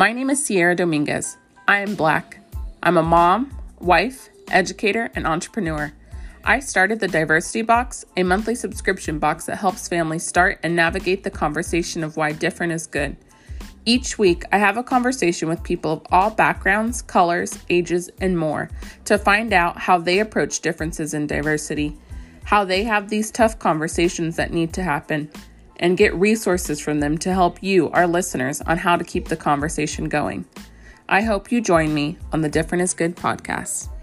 My name is Sierra Dominguez. I am Black. I'm a mom, wife, educator, and entrepreneur. I started the Diversity Box, a monthly subscription box that helps families start and navigate the conversation of why different is good. Each week, I have a conversation with people of all backgrounds, colors, ages, and more to find out how they approach differences in diversity, how they have these tough conversations that need to happen, and get resources from them to help you, our listeners, on how to keep the conversation going. I hope you join me on the Different is Good podcast.